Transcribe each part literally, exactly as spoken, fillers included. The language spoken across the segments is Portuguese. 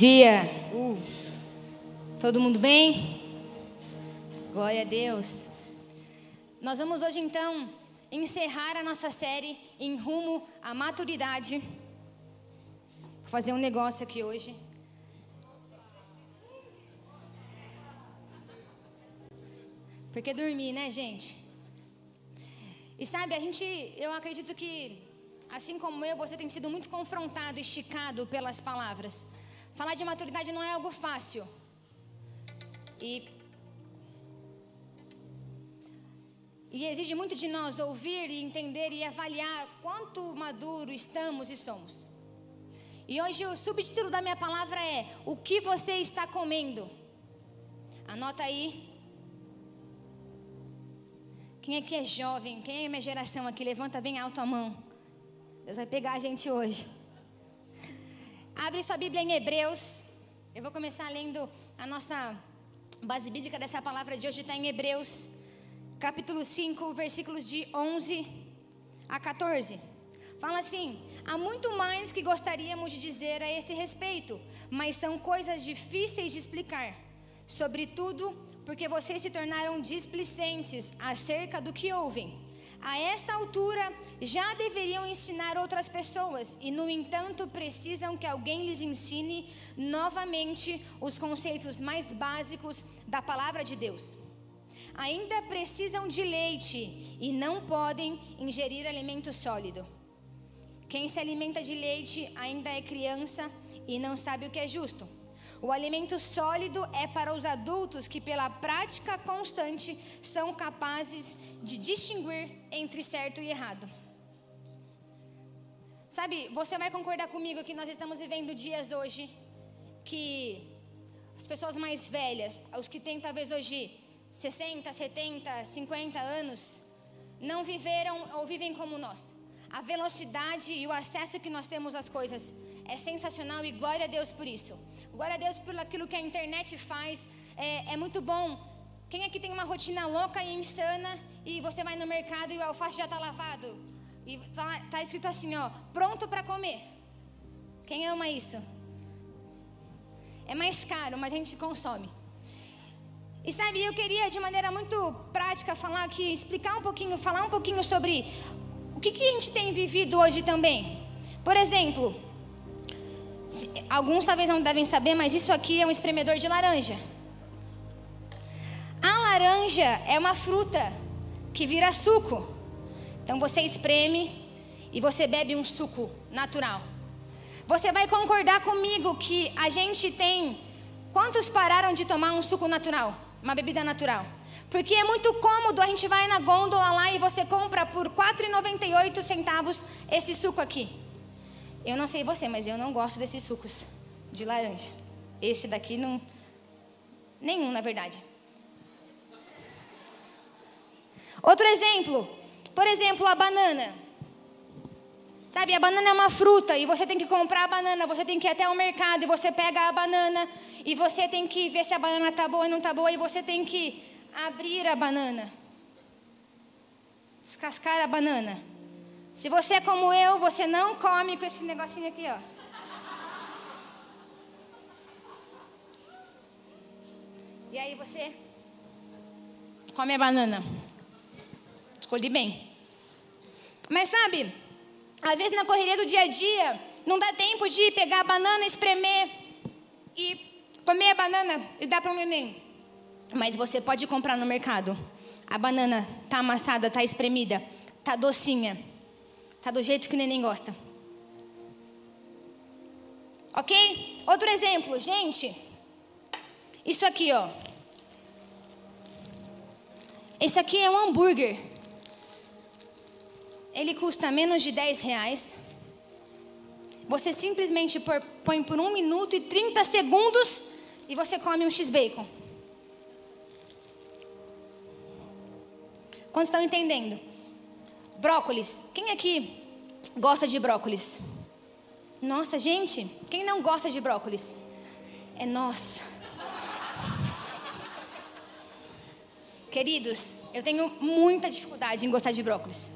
Dia. Uh. Todo mundo bem? Glória a Deus. Nós vamos hoje então encerrar a nossa série em rumo à maturidade. Vou fazer um negócio aqui hoje. Porque dormir, né, gente? E sabe, a gente, eu acredito que, assim como eu, você tem sido muito confrontado, esticado pelas palavras. Falar de maturidade não é algo fácil. E, e exige muito de nós ouvir e entender e avaliar quanto maduro estamos e somos. E hoje o subtítulo da minha palavra é: o que você está comendo? Anota aí. Quem aqui é jovem? Quem é minha geração aqui? Levanta bem alto a mão. Deus vai pegar a gente hoje. Abre sua Bíblia em Hebreus. Eu vou começar lendo a nossa base bíblica dessa palavra de hoje. Está em Hebreus, capítulo cinco, versículos de onze a quatorze. Fala assim: há muito mais que gostaríamos de dizer a esse respeito, mas são coisas difíceis de explicar. Sobretudo, porque vocês se tornaram displicentes acerca do que ouvem. A esta altura, já deveriam ensinar outras pessoas, e, no entanto, precisam que alguém lhes ensine novamente os conceitos mais básicos da palavra de Deus. Ainda precisam de leite e não podem ingerir alimento sólido. Quem se alimenta de leite ainda é criança e não sabe o que é justo. O alimento sólido é para os adultos que, pela prática constante, são capazes de distinguir entre certo e errado. Sabe, você vai concordar comigo que nós estamos vivendo dias hoje que as pessoas mais velhas, os que têm talvez hoje sessenta, setenta, cinquenta anos, não viveram ou vivem como nós. A velocidade e o acesso que nós temos às coisas é sensacional, e glória a Deus por isso. Glória a Deus por aquilo que a internet faz, é, é muito bom. Quem aqui tem uma rotina louca e insana, e você vai no mercado e o alface já está lavado? E tá, tá escrito assim, ó, pronto para comer. Quem ama isso? É mais caro, mas a gente consome. E sabe, eu queria de maneira muito prática falar aqui, explicar um pouquinho, falar um pouquinho sobre o que, que a gente tem vivido hoje também. Por exemplo, alguns talvez não devem saber, mas isso aqui é um espremedor de laranja. A laranja é uma fruta que vira suco. Então você espreme e você bebe um suco natural. Você vai concordar comigo que a gente tem... Quantos pararam de tomar um suco natural? Uma bebida natural? Porque é muito cômodo, a gente vai na gôndola lá e você compra por quatro reais e noventa e oito centavos esse suco aqui. Eu não sei você, mas eu não gosto desses sucos de laranja. Esse daqui não... Nenhum, na verdade. Outro exemplo. Por exemplo, a banana. Sabe, a banana é uma fruta e você tem que comprar a banana. Você tem que ir até o mercado e você pega a banana. E você tem que ver se a banana tá boa ou não tá boa. E você tem que abrir a banana. Descascar a banana. Se você é como eu, você não come com esse negocinho aqui, ó. E aí você come a banana. Escolhi bem. Mas sabe, às vezes na correria do dia a dia, não dá tempo de pegar a banana, espremer e comer a banana e dar para um neném. Mas você pode comprar no mercado. A banana tá amassada, tá espremida, tá docinha. Tá do jeito que o neném gosta. Ok? Outro exemplo, gente. Isso aqui, ó. Isso aqui é um hambúrguer. Ele custa menos de dez reais. Você simplesmente põe por um minuto e trinta segundos e você come um X-Bacon. Quantos estão entendendo? Brócolis. Quem aqui gosta de brócolis? Nossa, gente, quem não gosta de brócolis? É nós. Queridos, eu tenho muita dificuldade em gostar de brócolis.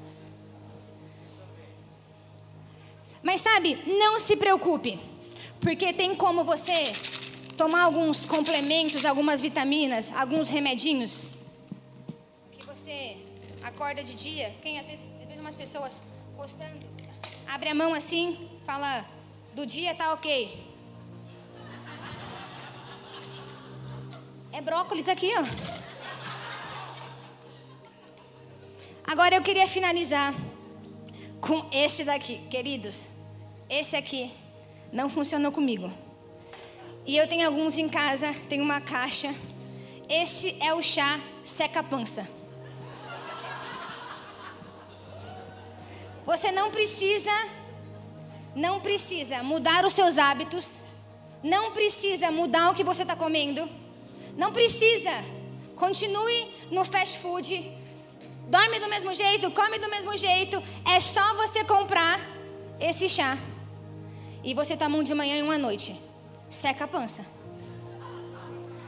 Mas sabe, não se preocupe, Porque tem como você tomar alguns complementos, algumas vitaminas, alguns remedinhos. Que você acorda de dia, quem às vezes, às vezes umas pessoas postando, abre a mão assim, fala, do dia tá ok. É brócolis aqui, ó. Agora eu queria finalizar com esse daqui, queridos. Esse aqui não funcionou comigo. E eu tenho alguns em casa, tenho uma caixa. Esse é o chá seca-pança. Você não precisa, não precisa mudar os seus hábitos. Não precisa mudar o que você está comendo. Não precisa. Continue no fast food. Dorme do mesmo jeito, come do mesmo jeito. É só você comprar esse chá. E você toma um de manhã e um à noite. Seca a pança.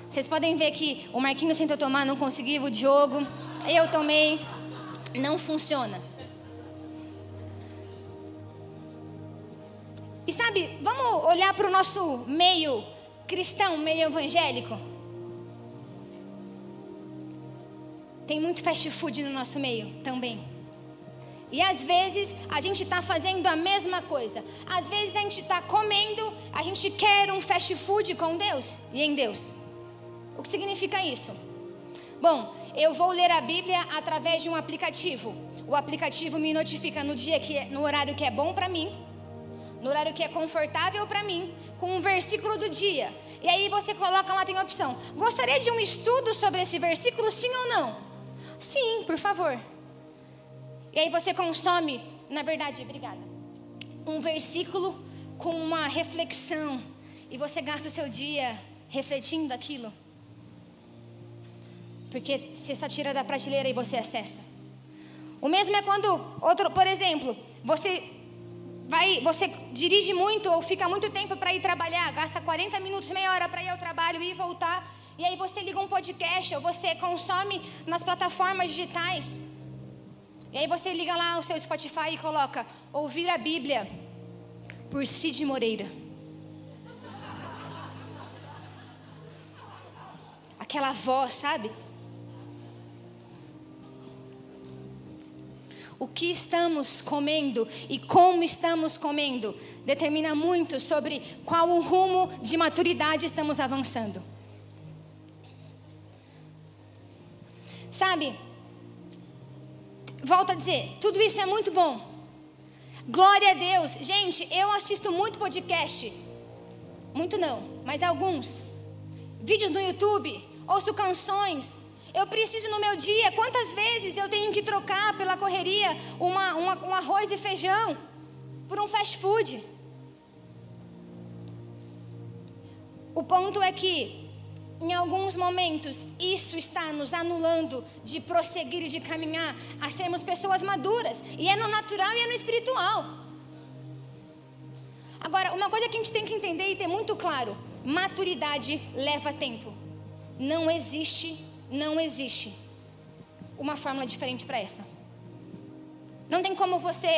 Vocês podem ver que o Marquinhos tentou tomar, não conseguiu. O Diogo, eu tomei. Não funciona. E sabe, vamos olhar para o nosso meio cristão, meio evangélico. Tem muito fast food no nosso meio também. E às vezes a gente está fazendo a mesma coisa. Às vezes a gente está comendo, a gente quer um fast food com Deus e em Deus. O que significa isso? Bom, eu vou ler a Bíblia através de um aplicativo. O aplicativo me notifica no dia que, no horário que é bom para mim, no horário que é confortável para mim, com um versículo do dia. E aí você coloca lá, tem a opção. Gostaria de um estudo sobre esse versículo, sim ou não? Sim, por favor. E aí você consome, na verdade, obrigada, um versículo com uma reflexão. E você gasta o seu dia refletindo aquilo. Porque você só tira da prateleira e você acessa. O mesmo é quando, outro, por exemplo, você... Vai, você dirige muito ou fica muito tempo para ir trabalhar, gasta quarenta minutos, meia hora para ir ao trabalho e voltar. E aí você liga um podcast ou você consome nas plataformas digitais. E aí você liga lá o seu Spotify e coloca Ouvir a Bíblia por Cid Moreira. Aquela voz, sabe? O que estamos comendo e como estamos comendo determina muito sobre qual o rumo de maturidade estamos avançando. Sabe? Volto a dizer, tudo isso é muito bom. Glória a Deus. Gente, eu assisto muito podcast. Muito não, mas alguns. Vídeos no YouTube, ouço canções. Eu preciso no meu dia, quantas vezes eu tenho que trocar pela correria uma, uma, um arroz e feijão por um fast food? O ponto é que, em alguns momentos, isso está nos anulando de prosseguir e de caminhar a sermos pessoas maduras. E é no natural e é no espiritual. Agora, uma coisa que a gente tem que entender e ter muito claro: maturidade leva tempo. Não existe Não existe uma fórmula diferente para essa. Não tem como você...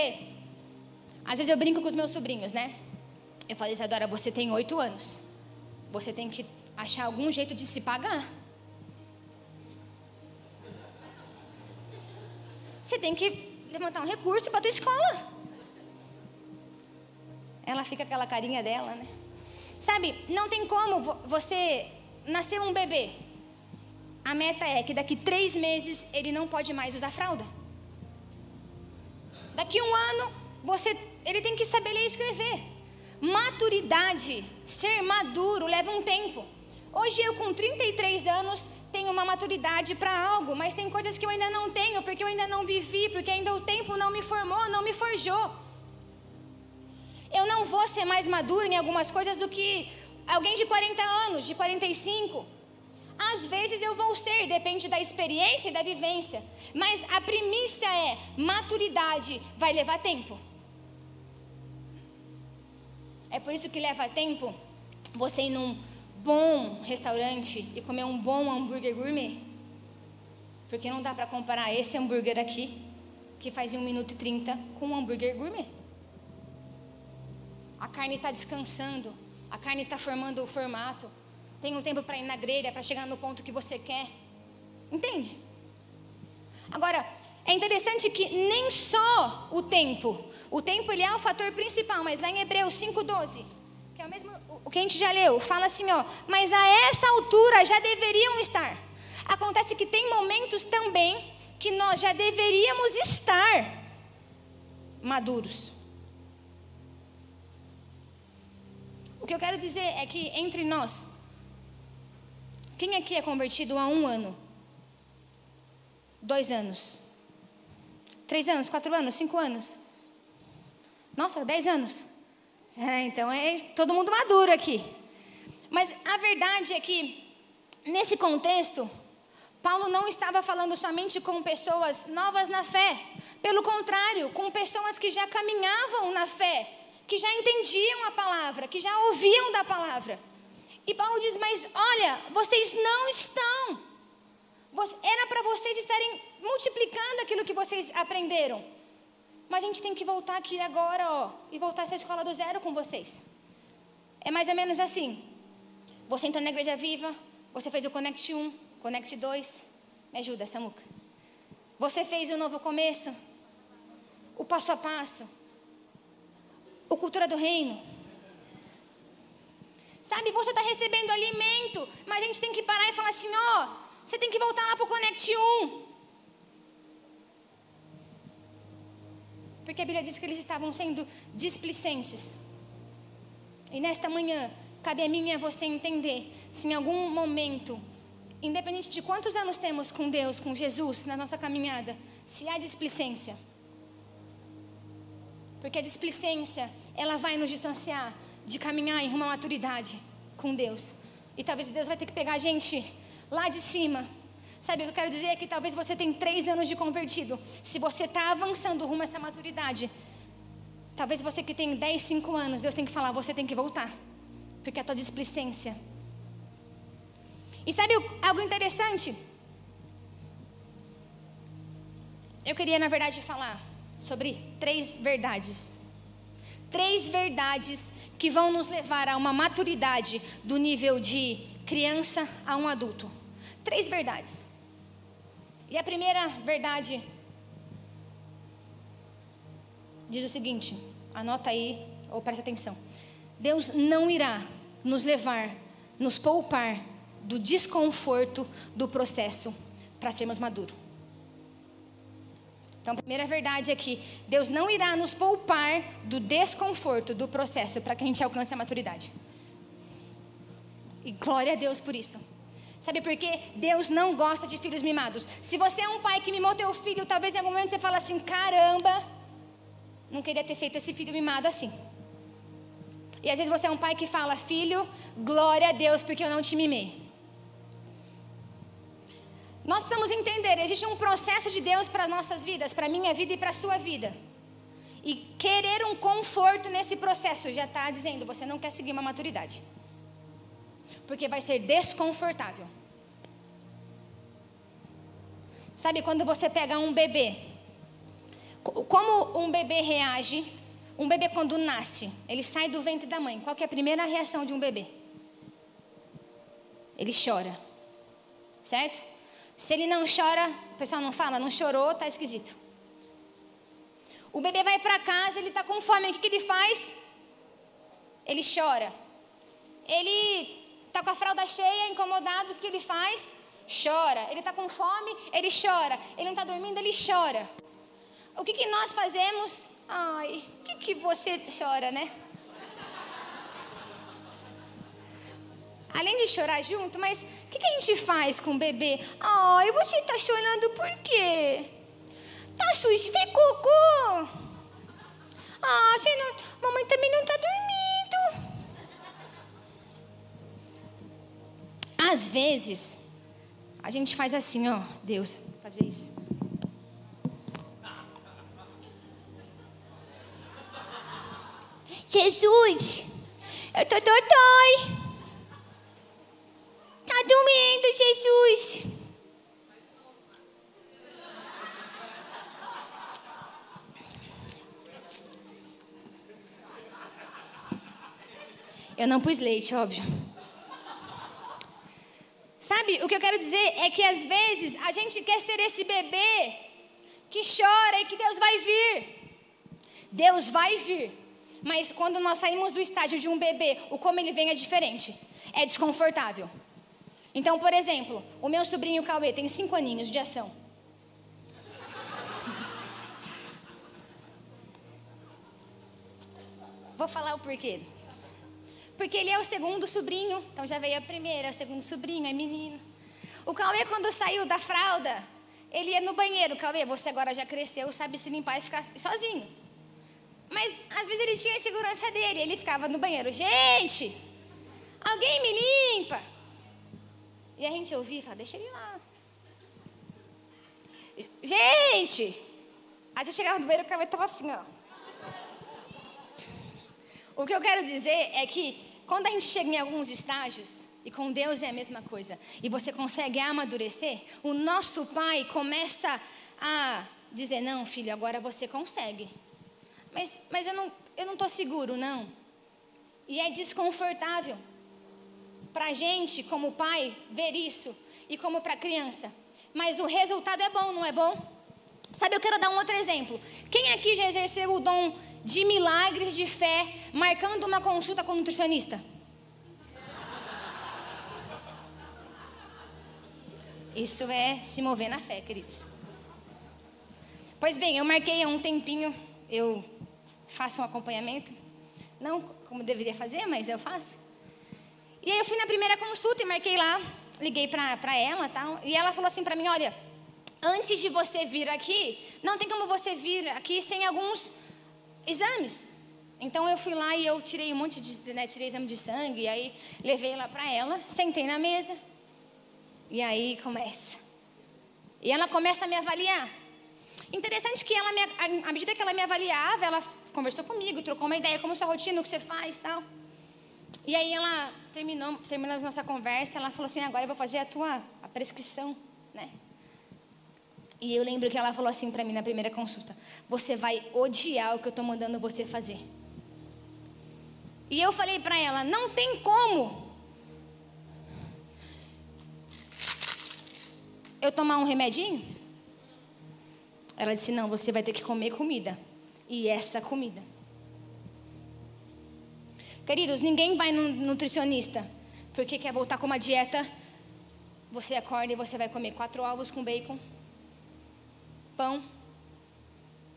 Às vezes eu brinco com os meus sobrinhos, né? Eu falo, Isadora, você tem oito anos. Você tem que achar algum jeito de se pagar. Você tem que levantar um recurso para a tua escola. Ela fica com aquela carinha dela, né? Sabe, não tem como você nascer um bebê. A meta é que daqui três meses ele não pode mais usar fralda. Daqui um ano, você, ele tem que saber ler e escrever. Maturidade, ser maduro, leva um tempo. Hoje eu com trinta e três anos tenho uma maturidade para algo, mas tem coisas que eu ainda não tenho, porque eu ainda não vivi, porque ainda o tempo não me formou, não me forjou. Eu não vou ser mais maduro em algumas coisas do que alguém de quarenta anos, de quarenta e cinco. Às vezes eu vou ser, depende da experiência e da vivência. Mas a premissa é, maturidade vai levar tempo. É por isso que leva tempo você ir num bom restaurante e comer um bom hambúrguer gourmet. Porque não dá para comparar esse hambúrguer aqui, que faz em um minuto e trinta, com um hambúrguer gourmet. A carne está descansando, a carne está formando o formato, tem um tempo para ir na grelha, para chegar no ponto que você quer, entende? Agora, é interessante que nem só o tempo, o tempo ele é o fator principal, mas lá em Hebreus cinco, doze, que é o mesmo, o que a gente já leu, fala assim, ó, mas a essa altura já deveriam estar. Acontece que tem momentos também que nós já deveríamos estar maduros. O que eu quero dizer é que entre nós, quem aqui é convertido há um ano? Dois anos? Três anos? Quatro anos? Cinco anos? Nossa, dez anos? É, então é todo mundo maduro aqui. Mas a verdade é que, nesse contexto, Paulo não estava falando somente com pessoas novas na fé. Pelo contrário, com pessoas que já caminhavam na fé, que já entendiam a palavra, que já ouviam da palavra. E Paulo diz, mas olha, vocês não estão. Era para vocês estarem multiplicando aquilo que vocês aprenderam. Mas a gente tem que voltar aqui agora, ó, e voltar essa escola do zero com vocês. É mais ou menos assim. Você entrou na Igreja Viva, você fez o Connect um, Connect dois. Me ajuda, Samuca. Você fez o Novo Começo, o Passo a Passo, o Cultura do Reino. Sabe, você está recebendo alimento, mas a gente tem que parar e falar assim, ó, você tem que voltar lá para o Connect um. Porque a Bíblia diz que eles estavam sendo displicentes. E nesta manhã, cabe a mim e a você entender se em algum momento, independente de quantos anos temos com Deus, com Jesus, na nossa caminhada, se há displicência. Porque a displicência, ela vai nos distanciar de caminhar em rumo à maturidade com Deus. E talvez Deus vai ter que pegar a gente lá de cima. Sabe, o que eu quero dizer é que talvez você tenha três anos de convertido. Se você está avançando rumo a essa maturidade, talvez você que tem dez, cinco anos, Deus tem que falar, você tem que voltar. Porque é a tua displicência. E sabe algo interessante? Eu queria, na verdade, falar sobre três verdades. Três verdades que vão nos levar a uma maturidade do nível de criança a um adulto. Três verdades. E a primeira verdade diz o seguinte, anota aí, ou presta atenção. Deus não irá nos levar, nos poupar do desconforto do processo para sermos maduros. Então, a primeira verdade é que Deus não irá nos poupar do desconforto do processo para que a gente alcance a maturidade. E glória a Deus por isso. Sabe por quê? Deus não gosta de filhos mimados. Se você é um pai que mimou teu filho, talvez em algum momento você fale assim, caramba, não queria ter feito esse filho mimado assim. E às vezes você é um pai que fala, filho, glória a Deus, porque eu não te mimei. Nós precisamos entender, existe um processo de Deus para nossas vidas, para a minha vida e para a sua vida. E querer um conforto nesse processo já está dizendo, você não quer seguir uma maturidade. Porque vai ser desconfortável. Sabe quando você pega um bebê? Como um bebê reage? Um bebê quando nasce, ele sai do ventre da mãe. Qual que é a primeira reação de um bebê? Ele chora. Certo? Se ele não chora, o pessoal não fala, não chorou, tá esquisito. O bebê vai para casa, ele tá com fome, o que que ele faz? Ele chora. Ele está com a fralda cheia, incomodado, o que ele faz? Chora. Ele está com fome, ele chora. Ele não está dormindo, ele chora. O que que nós fazemos? Ai, o que que você chora, né? Além de chorar junto, mas o que que a gente faz com o bebê? Ai, você está chorando por quê? Tá sujo, vem cocô. Ah, você não... Mamãe também não está dormindo. Às vezes, a gente faz assim, ó, Deus, fazer isso. Jesus, eu tô dodói. Tá doendo, Jesus. Eu não pus leite, óbvio. Sabe, o que eu quero dizer é que às vezes a gente quer ser esse bebê que chora e que Deus vai vir. Deus vai vir. Mas quando nós saímos do estágio de um bebê, o como ele vem é diferente. É desconfortável. Então, por exemplo, o meu sobrinho Cauê tem cinco aninhos de ação. Vou falar o porquê. Porque ele é o segundo sobrinho, então já veio a primeira, é o segundo sobrinho, é menino. O Cauê, quando saiu da fralda, ele ia no banheiro. Cauê, você agora já cresceu, sabe se limpar e ficar sozinho. Mas, às vezes, ele tinha a segurança dele, ele ficava no banheiro. Gente, alguém me limpa. E a gente ouvia e falava, deixa ele lá. Gente! Aí você chegava no banheiro e o Cauê estava assim, ó. O que eu quero dizer é que quando a gente chega em alguns estágios, e com Deus é a mesma coisa, e você consegue amadurecer, o nosso Pai começa a dizer, não, filho, agora você consegue. Mas, mas eu não, eu não tô seguro, não. E é desconfortável para a gente, como pai, ver isso, e como para a criança. Mas o resultado é bom, não é bom? Sabe, eu quero dar um outro exemplo. Quem aqui já exerceu o dom de milagres de fé, marcando uma consulta com um nutricionista? Isso é se mover na fé, queridos. Pois bem, eu marquei há um tempinho, eu faço um acompanhamento, não como deveria fazer, mas eu faço. E aí eu fui na primeira consulta e marquei lá, liguei pra, pra ela, tal, e ela falou assim pra mim, olha, antes de você vir aqui, não tem como você vir aqui sem alguns exames. Então eu fui lá e eu tirei um monte de, né, tirei exame de sangue, e aí levei lá para ela, sentei na mesa, e aí começa. E ela começa a me avaliar. Interessante que ela, me, à medida que ela me avaliava, ela conversou comigo, trocou uma ideia, como sua rotina, o que você faz, tal. E aí ela terminou, terminamos nossa conversa, ela falou assim, agora eu vou fazer a tua a prescrição, né? E eu lembro que ela falou assim para mim na primeira consulta, você vai odiar o que eu estou mandando você fazer. E eu falei para ela, não tem como eu tomar um remedinho? Ela disse, não, você vai ter que comer comida. E essa comida. Queridos, ninguém vai no nutricionista porque quer voltar com uma dieta. Você acorda e você vai comer quatro ovos com bacon. Pão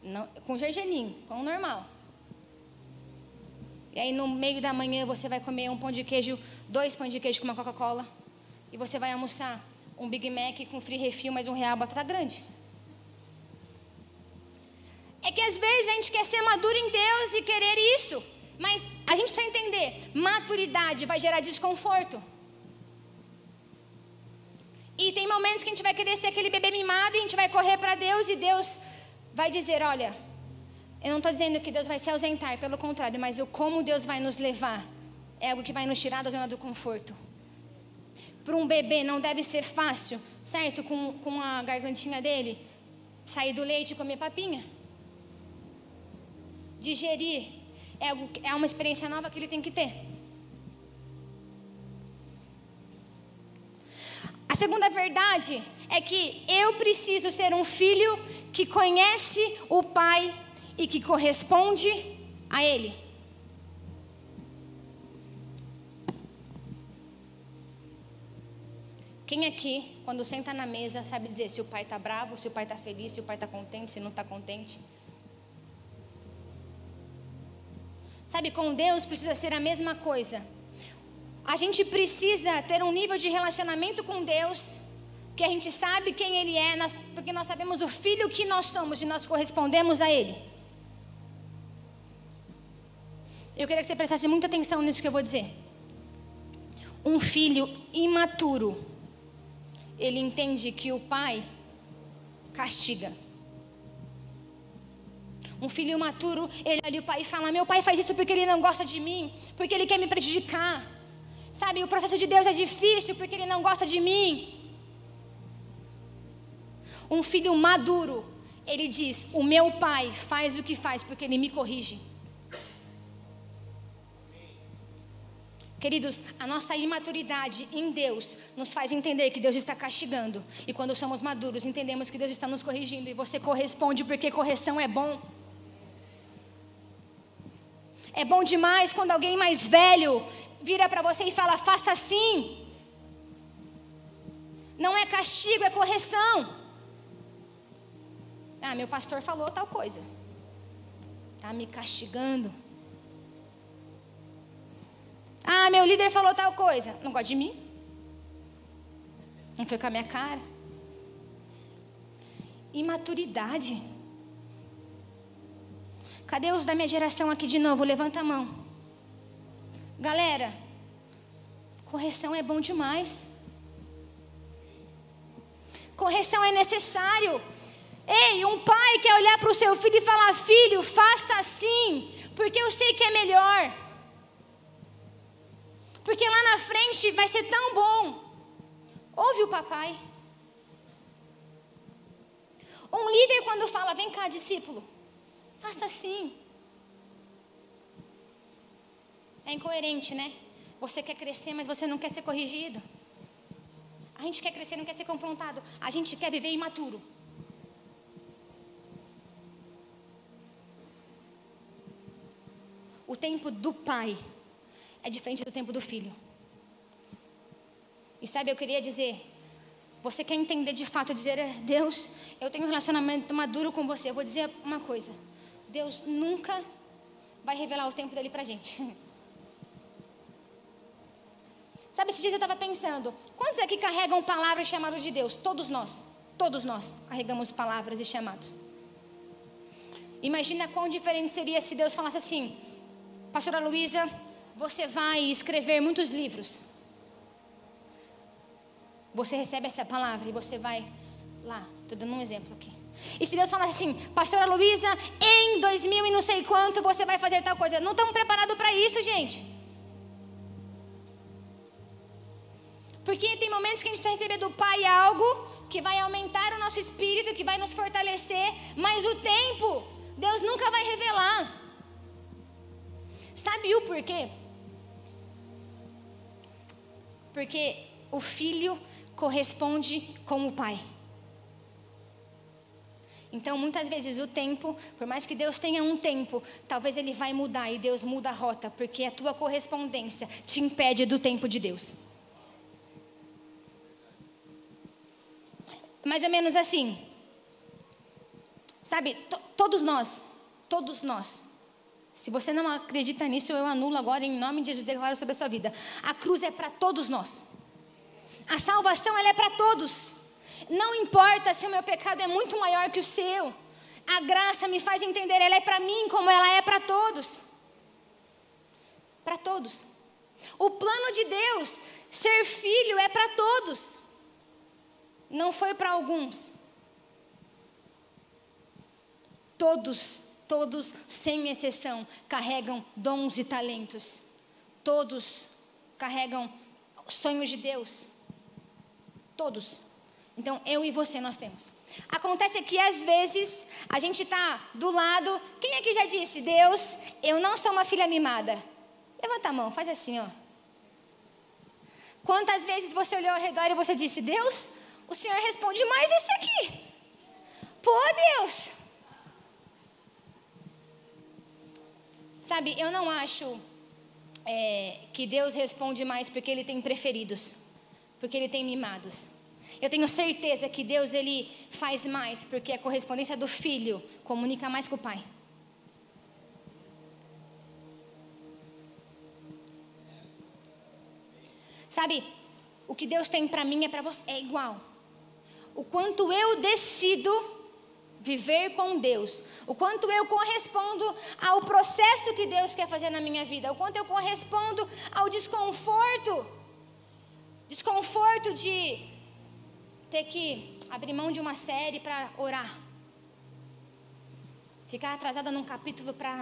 não, com gergelim, pão normal. E aí no meio da manhã você vai comer um pão de queijo, dois pães de queijo com uma Coca-Cola. E você vai almoçar um Big Mac com free refill, mais um real, batata grande. É que às vezes a gente quer ser maduro em Deus e querer isso. Mas a gente precisa entender, maturidade vai gerar desconforto. E tem momentos que a gente vai querer ser aquele bebê mimado e a gente vai correr para Deus e Deus vai dizer, olha, eu não estou dizendo que Deus vai se ausentar, pelo contrário, mas o como Deus vai nos levar é algo que vai nos tirar da zona do conforto. Para um bebê não deve ser fácil, certo? Com, com a gargantinha dele, sair do leite e comer papinha. Digerir é, algo, é uma experiência nova que ele tem que ter. A segunda verdade é que eu preciso ser um filho que conhece o Pai e que corresponde a Ele. Quem aqui, quando senta na mesa, sabe dizer se o pai está bravo, se o pai está feliz, se o pai está contente, se não está contente? Sabe, com Deus precisa ser a mesma coisa. A gente precisa ter um nível de relacionamento com Deus, que a gente sabe quem Ele é, nós, porque nós sabemos o filho que nós somos e nós correspondemos a Ele. Eu queria que você prestasse muita atenção nisso que eu vou dizer. Um filho imaturo, ele entende que o pai castiga. Um filho imaturo, ele olha o pai e fala, meu pai faz isso porque ele não gosta de mim, porque ele quer me prejudicar. Sabe, o processo de Deus é difícil porque Ele não gosta de mim. Um filho maduro, ele diz, o meu pai faz o que faz porque ele me corrige. Queridos, a nossa imaturidade em Deus nos faz entender que Deus está castigando. E quando somos maduros, entendemos que Deus está nos corrigindo. E você corresponde, porque correção é bom. É bom demais quando alguém mais velho vira para você e fala, faça assim. Não é castigo, é correção. Ah, meu pastor falou tal coisa. Está me castigando. Ah, meu líder falou tal coisa. Não gosta de mim. Não foi com a minha cara. Imaturidade. Cadê os da minha geração aqui de novo? Levanta a mão. Galera, correção é bom demais. Correção é necessário. Ei, um pai quer olhar para o seu filho e falar, filho, faça assim, porque eu sei que é melhor. Porque lá na frente vai ser tão bom. Ouve o papai. Um líder quando fala, vem cá, discípulo, faça assim. É incoerente, né? Você quer crescer, mas você não quer ser corrigido. A gente quer crescer, não quer ser confrontado. A gente quer viver imaturo. O tempo do pai é diferente do tempo do filho. E sabe, eu queria dizer, você quer entender de fato, dizer, Deus, eu tenho um relacionamento maduro com você. Eu vou dizer uma coisa, Deus nunca vai revelar o tempo dele pra gente. Sabe, esses dias eu estava pensando, quantos aqui carregam palavras e chamados de Deus? Todos nós, todos nós carregamos palavras e chamados. Imagina quão diferente seria se Deus falasse assim, pastora Luísa, você vai escrever muitos livros. Você recebe essa palavra e você vai lá. Estou dando um exemplo aqui. E se Deus falasse assim, pastora Luísa, em dois mil e não sei quanto você vai fazer tal coisa. Não estamos preparados para isso, gente. Porque tem momentos que a gente precisa receber do Pai algo que vai aumentar o nosso espírito, que vai nos fortalecer. Mas o tempo, Deus nunca vai revelar. Sabe o porquê? Porque o filho corresponde com o pai. Então, muitas vezes o tempo, por mais que Deus tenha um tempo, talvez ele vai mudar e Deus muda a rota, porque a tua correspondência te impede do tempo de Deus. Mais ou menos assim. Sabe, to- todos nós, todos nós, se você não acredita nisso, eu anulo agora em nome de Jesus, declaro sobre a sua vida. A cruz é para todos nós. A salvação, ela é para todos. Não importa se o meu pecado é muito maior que o seu. A graça me faz entender, ela é para mim como ela é para todos. Para todos. O plano de Deus, ser filho, é para todos. Não foi para alguns. Todos. Todos, sem exceção, carregam dons e talentos. Todos carregam sonhos de Deus. Todos. Então, eu e você, nós temos. Acontece que, às vezes, a gente está do lado. Quem aqui já disse, Deus, eu não sou uma filha mimada? Levanta a mão, faz assim, ó. Quantas vezes você olhou ao redor e você disse, Deus, o Senhor responde mais esse aqui. Pô, Deus... Sabe, eu não acho é, que Deus responde mais porque Ele tem preferidos, porque Ele tem mimados. Eu tenho certeza que Deus, Ele faz mais porque a correspondência do filho comunica mais com o pai. Sabe, o que Deus tem para mim é para você, é igual. O quanto eu decido... viver com Deus, o quanto eu correspondo ao processo que Deus quer fazer na minha vida, o quanto eu correspondo ao desconforto, desconforto de ter que abrir mão de uma série para orar, ficar atrasada num capítulo para...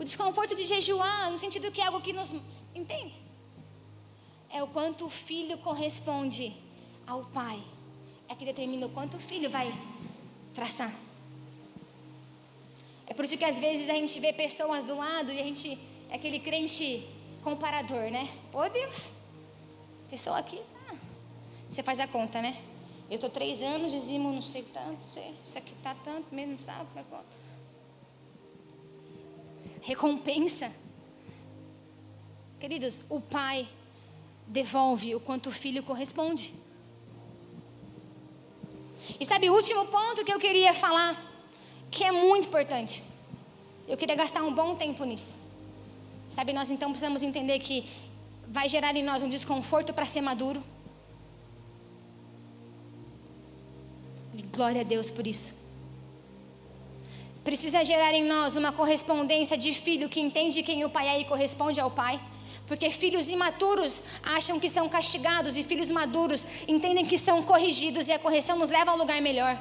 O desconforto de jejuar, no sentido que é algo que nos... Entende? É o quanto o filho corresponde ao pai, é que determina o quanto o filho vai... traçar. É por isso que às vezes a gente vê pessoas do lado e a gente é aquele crente comparador, né? Ô Deus, pessoa aqui, ah, você faz a conta, né? Eu estou três anos, dizimo não sei tanto, sei, isso aqui está tanto, mesmo não sabe como é conta. Recompensa. Queridos, o pai devolve o quanto o filho corresponde. E sabe o último ponto que eu queria falar, que é muito importante. Eu queria gastar um bom tempo nisso. Sabe, nós então precisamos entender que vai gerar em nós um desconforto para ser maduro. E glória a Deus por isso. Precisa gerar em nós uma correspondência de filho que entende quem o pai é e corresponde ao pai. Porque filhos imaturos acham que são castigados e filhos maduros entendem que são corrigidos e a correção nos leva a um lugar melhor.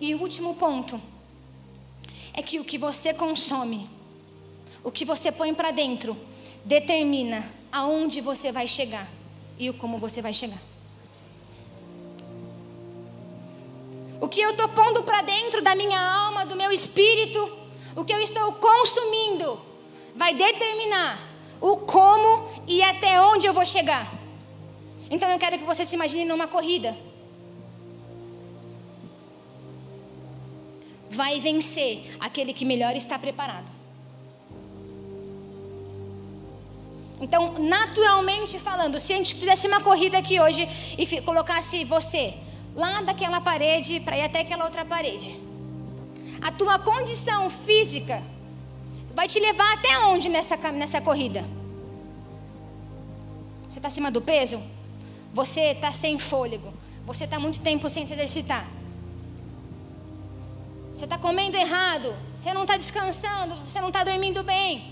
E o último ponto é que o que você consome, o que você põe para dentro, determina aonde você vai chegar e o como você vai chegar. O que eu estou pondo para dentro da minha alma, do meu espírito, o que eu estou consumindo, vai determinar o como e até onde eu vou chegar. Então eu quero que você se imagine numa corrida. Vai vencer aquele que melhor está preparado. Então, naturalmente falando, se a gente fizesse uma corrida aqui hoje e colocasse você lá daquela parede para ir até aquela outra parede, a tua condição física vai te levar até onde nessa, nessa corrida? Você está acima do peso? Você está sem fôlego? Você está muito tempo sem se exercitar? Você está comendo errado? Você não está descansando? Você não está dormindo bem?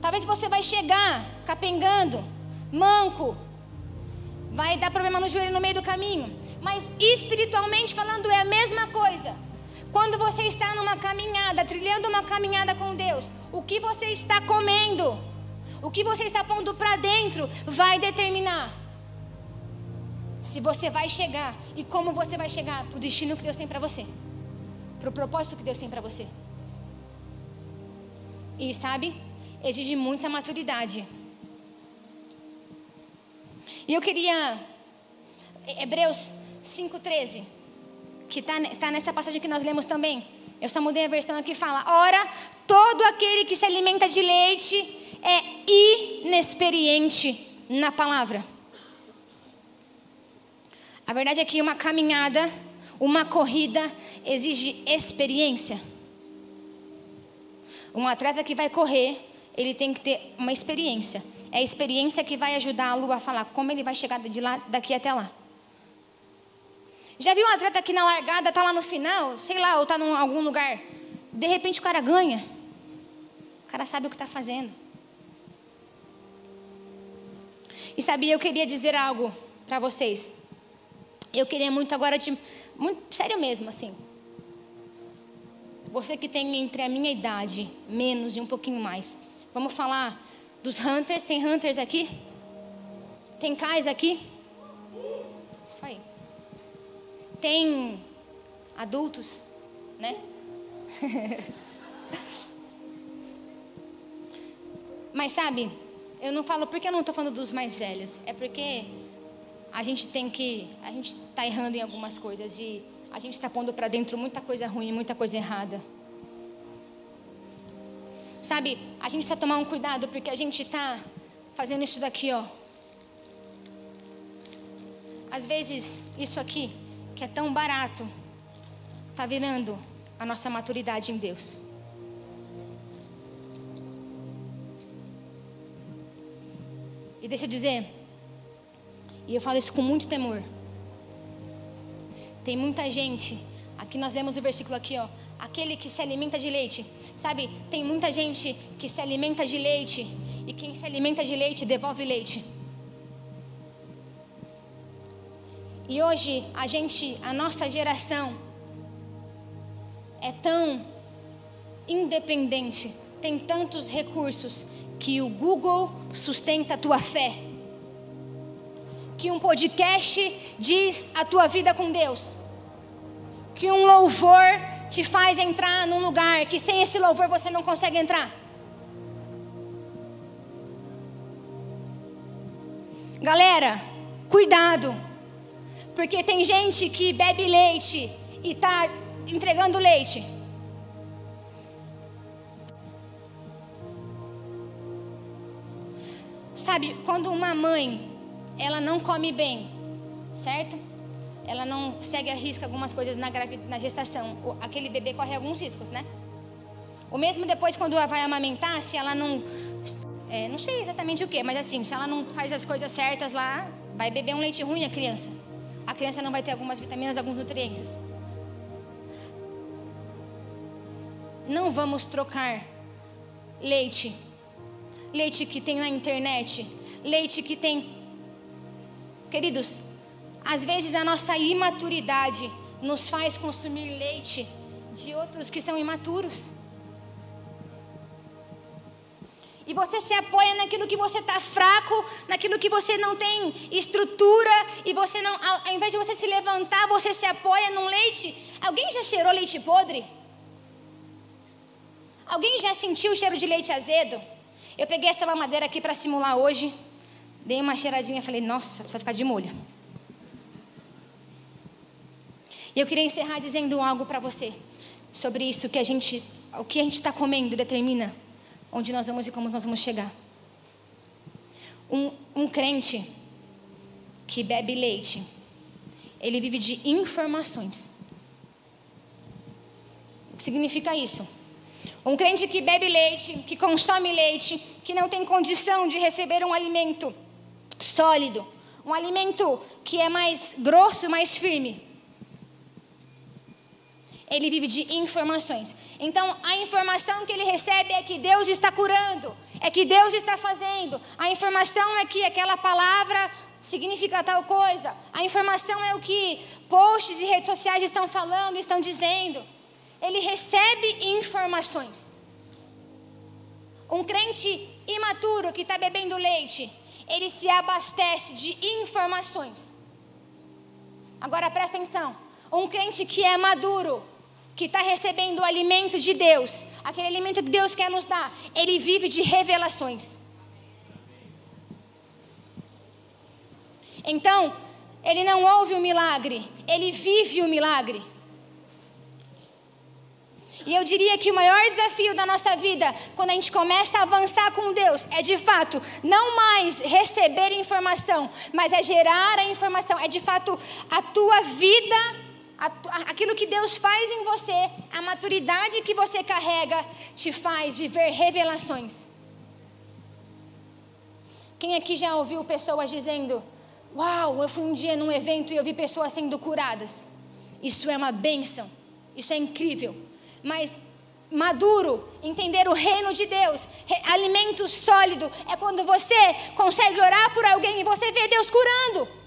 Talvez você vai chegar capengando, manco, vai dar problema no joelho no meio do caminho. Mas espiritualmente falando é a mesma coisa. Quando você está numa caminhada, trilhando uma caminhada com Deus, o que você está comendo, o que você está pondo para dentro, vai determinar se você vai chegar e como você vai chegar para o destino que Deus tem para você, para o propósito que Deus tem para você. E sabe, exige muita maturidade. E eu queria, Hebreus cinco, treze, que está tá nessa passagem que nós lemos também. Eu só mudei a versão aqui, fala: ora, todo aquele que se alimenta de leite é inexperiente na palavra. A verdade é que uma caminhada, uma corrida, exige experiência. Um atleta que vai correr, ele tem que ter uma experiência. É a experiência que vai ajudá-lo a falar como ele vai chegar de lá, daqui até lá. Já viu um atleta que na largada está lá no final, sei lá, ou está em algum lugar, de repente o cara ganha. O cara sabe o que está fazendo. E sabia, eu queria dizer algo para vocês. Eu queria muito agora, de, muito sério mesmo, assim. Você que tem entre a minha idade, menos e um pouquinho mais. Vamos falar dos hunters. Tem hunters aqui? Tem cais aqui? Isso aí. Tem adultos, né? Mas sabe, eu não falo porque eu não estou falando dos mais velhos. É porque a gente tem que, a gente está errando em algumas coisas e a gente está pondo para dentro muita coisa ruim, muita coisa errada. Sabe, a gente precisa tomar um cuidado porque a gente está fazendo isso daqui, ó. Às vezes, isso aqui, que é tão barato, está virando a nossa maturidade em Deus. E deixa eu dizer, e eu falo isso com muito temor, tem muita gente, aqui nós lemos o versículo aqui, ó, aquele que se alimenta de leite, sabe, tem muita gente que se alimenta de leite, e quem se alimenta de leite devolve leite. E hoje, a gente, a nossa geração é tão independente, tem tantos recursos, que o Google sustenta a tua fé, que um podcast diz a tua vida com Deus, que um louvor te faz entrar num lugar que sem esse louvor você não consegue entrar. Galera, cuidado, porque tem gente que bebe leite e está entregando leite. Sabe, quando uma mãe, ela não come bem, certo? Ela não segue a risca algumas coisas na, gravid... na gestação. Aquele bebê corre alguns riscos, né? Ou mesmo depois, quando ela vai amamentar, se ela não... É, não sei exatamente o que, mas assim, se ela não faz as coisas certas lá, vai beber um leite ruim a criança. A criança não vai ter algumas vitaminas, alguns nutrientes. Não vamos trocar leite. Leite que tem na internet. Leite que tem... Queridos, às vezes a nossa imaturidade nos faz consumir leite de outros que são imaturos. E você se apoia naquilo que você está fraco, naquilo que você não tem estrutura, e você não, ao, ao invés de você se levantar, você se apoia num leite. Alguém já cheirou leite podre? Alguém já sentiu o cheiro de leite azedo? Eu peguei essa mamadeira aqui para simular hoje, dei uma cheiradinha e falei, nossa, precisa ficar de molho. E eu queria encerrar dizendo algo para você sobre isso, que a gente, o que a gente está comendo determina onde nós vamos e como nós vamos chegar. Um, um crente que bebe leite, ele vive de informações. O que significa isso? Um crente que bebe leite, que consome leite, que não tem condição de receber um alimento sólido, um alimento que é mais grosso, mais firme. Ele vive de informações. Então, a informação que ele recebe é que Deus está curando, é que Deus está fazendo. A informação é que aquela palavra significa tal coisa. A informação é o que posts e redes sociais estão falando, estão dizendo. Ele recebe informações. Um crente imaturo que está bebendo leite, ele se abastece de informações. Agora, presta atenção. Um crente que é maduro, que está recebendo o alimento de Deus, aquele alimento que Deus quer nos dar, ele vive de revelações. Então, ele não ouve o milagre, ele vive o milagre. E eu diria que o maior desafio da nossa vida, quando a gente começa a avançar com Deus, é de fato, não mais receber informação, mas é gerar a informação, é de fato a tua vida. Aquilo que Deus faz em você, a maturidade que você carrega, te faz viver revelações. Quem aqui já ouviu pessoas dizendo, uau, eu fui um dia num evento e eu vi pessoas sendo curadas? Isso é uma bênção, isso é incrível. Mas maduro, entender o reino de Deus, alimento sólido, é quando você consegue orar por alguém e você vê Deus curando.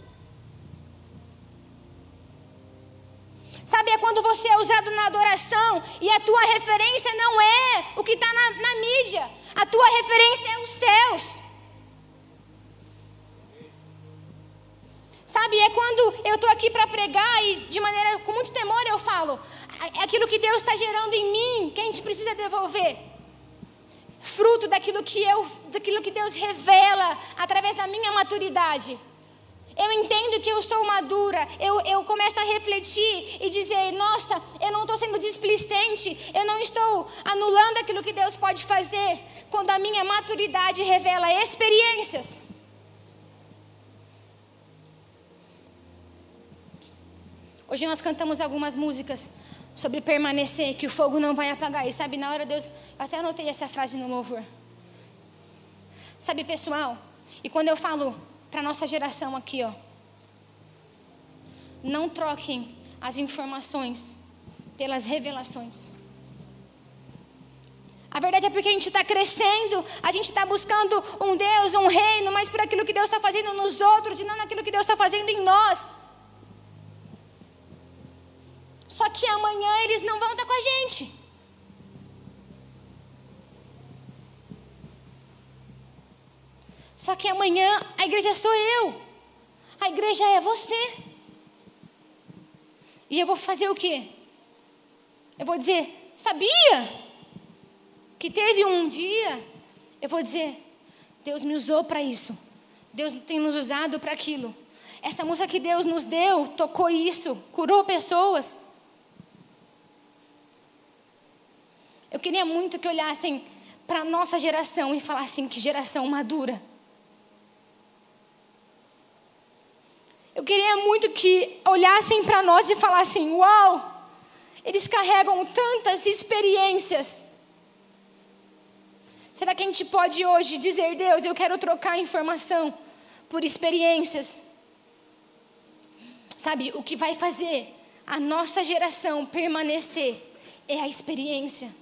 Sabe, é quando você é usado na adoração e a tua referência não é o que está na, na mídia. A tua referência é os céus. Sabe, é quando eu estou aqui para pregar e de maneira, com muito temor eu falo, é aquilo que Deus está gerando em mim, que a gente precisa devolver. Fruto daquilo que, eu, daquilo que Deus revela através da minha maturidade. Eu entendo que eu sou madura, eu, eu começo a refletir e dizer, nossa, eu não estou sendo displicente, eu não estou anulando aquilo que Deus pode fazer, quando a minha maturidade revela experiências. Hoje nós cantamos algumas músicas sobre permanecer, que o fogo não vai apagar, e sabe, na hora Deus, eu até anotei essa frase no louvor. Sabe, pessoal, e quando eu falo para a nossa geração aqui, ó, não troquem as informações pelas revelações. A verdade é porque a gente está crescendo, a gente está buscando um Deus, um reino, mas por aquilo que Deus está fazendo nos outros e não naquilo que Deus está fazendo em nós. Só que amanhã eles não vão estar com a gente. Só que amanhã a igreja sou eu, a igreja é você. E eu vou fazer o quê? Eu vou dizer, sabia que teve um dia? Eu vou dizer, Deus me usou para isso. Deus tem nos usado para aquilo. Essa música que Deus nos deu, tocou isso, curou pessoas. Eu queria muito que olhassem para a nossa geração e falassem que geração madura. Eu queria muito que olhassem para nós e falassem, uau, eles carregam tantas experiências. Será que a gente pode hoje dizer, Deus, eu quero trocar informação por experiências? Sabe, o que vai fazer a nossa geração permanecer é a experiência.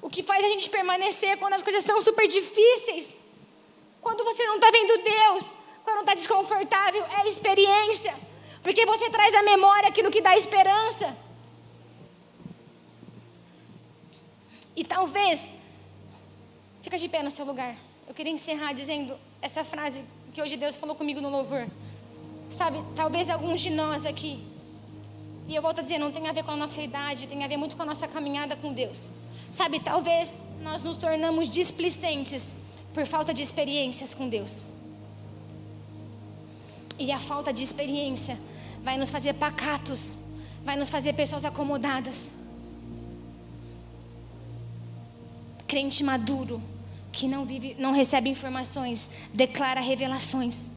O que faz a gente permanecer quando as coisas estão super difíceis? Quando você não está vendo Deus, quando está desconfortável, é a experiência. Porque você traz à memória aquilo que dá esperança. E talvez, fica de pé no seu lugar. Eu queria encerrar dizendo essa frase que hoje Deus falou comigo no louvor. Sabe, talvez alguns de nós aqui, e eu volto a dizer, não tem a ver com a nossa idade, tem a ver muito com a nossa caminhada com Deus. Sabe, talvez nós nos tornamos displicentes por falta de experiências com Deus. E a falta de experiência vai nos fazer pacatos, vai nos fazer pessoas acomodadas. Crente maduro, que não vive, não recebe informações, declara revelações.